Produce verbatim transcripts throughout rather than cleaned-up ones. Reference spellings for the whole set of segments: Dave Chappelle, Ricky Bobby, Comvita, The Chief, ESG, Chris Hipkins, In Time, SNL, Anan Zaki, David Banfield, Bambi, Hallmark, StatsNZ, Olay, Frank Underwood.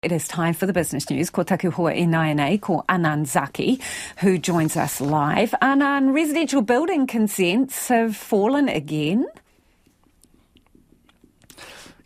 It is time for the business news. Ko taku hoa e nāianei ko Anan Zaki, who joins us live. Anan, residential building consents have fallen again.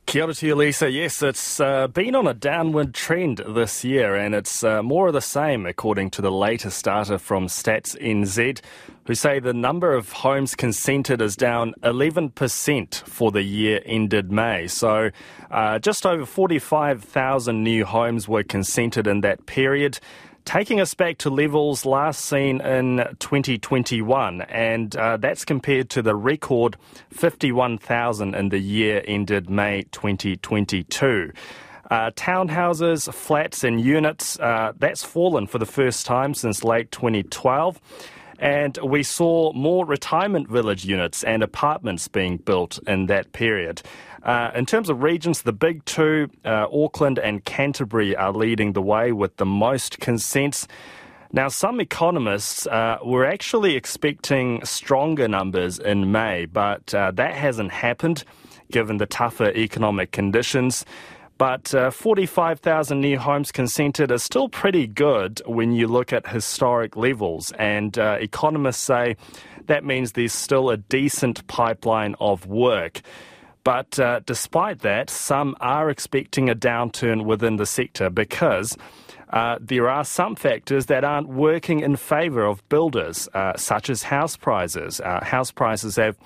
Kia ora to you, Lisa. Yes, it's uh, been on a downward trend this year, and it's uh, more of the same, according to the latest data from StatsNZ, who say the number of homes consented is down eleven percent for the year ended May. So uh, just over forty-five thousand new homes were consented in that period, taking us back to levels last seen in twenty twenty-one, and uh, that's compared to the record fifty-one thousand in the year ended May twenty twenty-two. Uh, townhouses, flats and units, uh, that's fallen for the first time since late twenty twelve, and we saw more retirement village units and apartments being built in that period. Uh, in terms of regions, the big two, uh, Auckland and Canterbury, are leading the way with the most consents. Now, some economists uh, were actually expecting stronger numbers in May, but uh, that hasn't happened given the tougher economic conditions. But uh, forty-five thousand new homes consented is still pretty good when you look at historic levels, and uh, economists say that means there's still a decent pipeline of work. But uh, despite that, some are expecting a downturn within the sector because uh, there are some factors that aren't working in favour of builders, uh, such as house prices. Uh, house prices have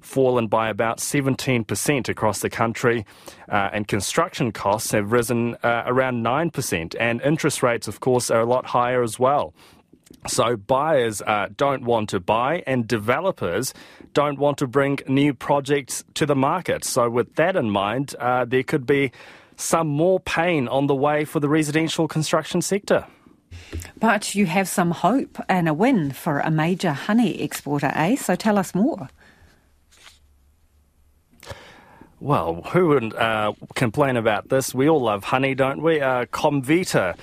fallen by about seventeen percent across the country, uh, and construction costs have risen uh, around nine percent, and interest rates, of course, are a lot higher as well. So buyers uh, don't want to buy, and developers don't want to bring new projects to the market. So with that in mind, uh, there could be some more pain on the way for the residential construction sector. But you have some hope and a win for a major honey exporter, eh? So tell us more. Well, who wouldn't uh, complain about this? We all love honey, don't we? Uh, Comvita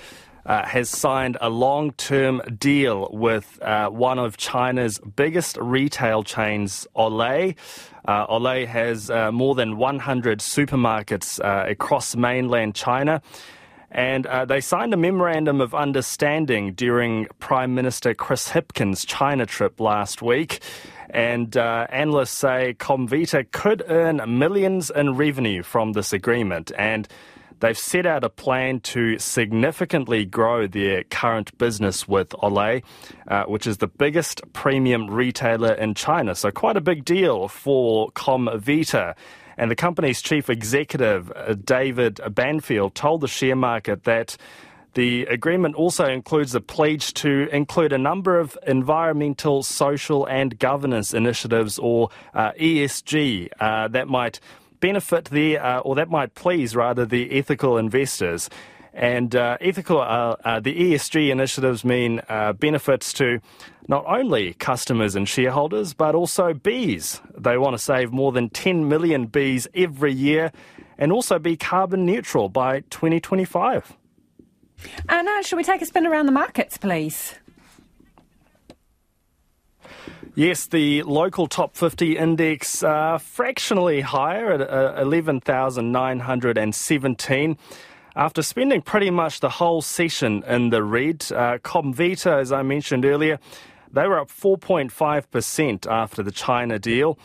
uh, has signed a long-term deal with uh, one of China's biggest retail chains, Olay. Uh, Olay has uh, more than one hundred supermarkets uh, across mainland China. And uh, they signed a memorandum of understanding during Prime Minister Chris Hipkins' China trip last week. And uh, analysts say Comvita could earn millions in revenue from this agreement. And they've set out a plan to significantly grow their current business with Olay, uh, which is the biggest premium retailer in China. So quite a big deal for Comvita. And the company's chief executive, uh, David Banfield, told the share market that the agreement also includes a pledge to include a number of environmental, social and governance initiatives, or uh, E S G, uh, that might benefit the, uh, or that might please rather, the ethical investors. And uh, ethical, uh, uh, the E S G initiatives mean uh, benefits to not only customers and shareholders, but also bees. They want to save more than ten million bees every year and also be carbon neutral by twenty twenty-five. Anna, shall we take a spin around the markets, please? Yes, the local top fifty index uh, fractionally higher at uh, eleven thousand nine hundred seventeen. After spending pretty much the whole session in the red, uh, Comvita, as I mentioned earlier, they were up four point five percent after the China deal.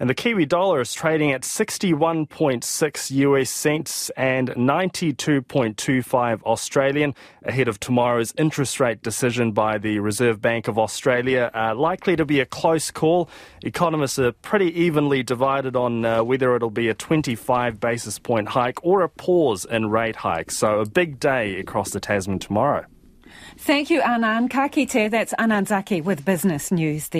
And the Kiwi dollar is trading at sixty-one point six U S cents and ninety-two point two five Australian, ahead of tomorrow's interest rate decision by the Reserve Bank of Australia. Uh, likely to be a close call. Economists are pretty evenly divided on uh, whether it'll be a twenty-five basis point hike or a pause in rate hike. So a big day across the Tasman tomorrow. Thank you, Anan. Ka kite, that's Anan Zaki with business news there.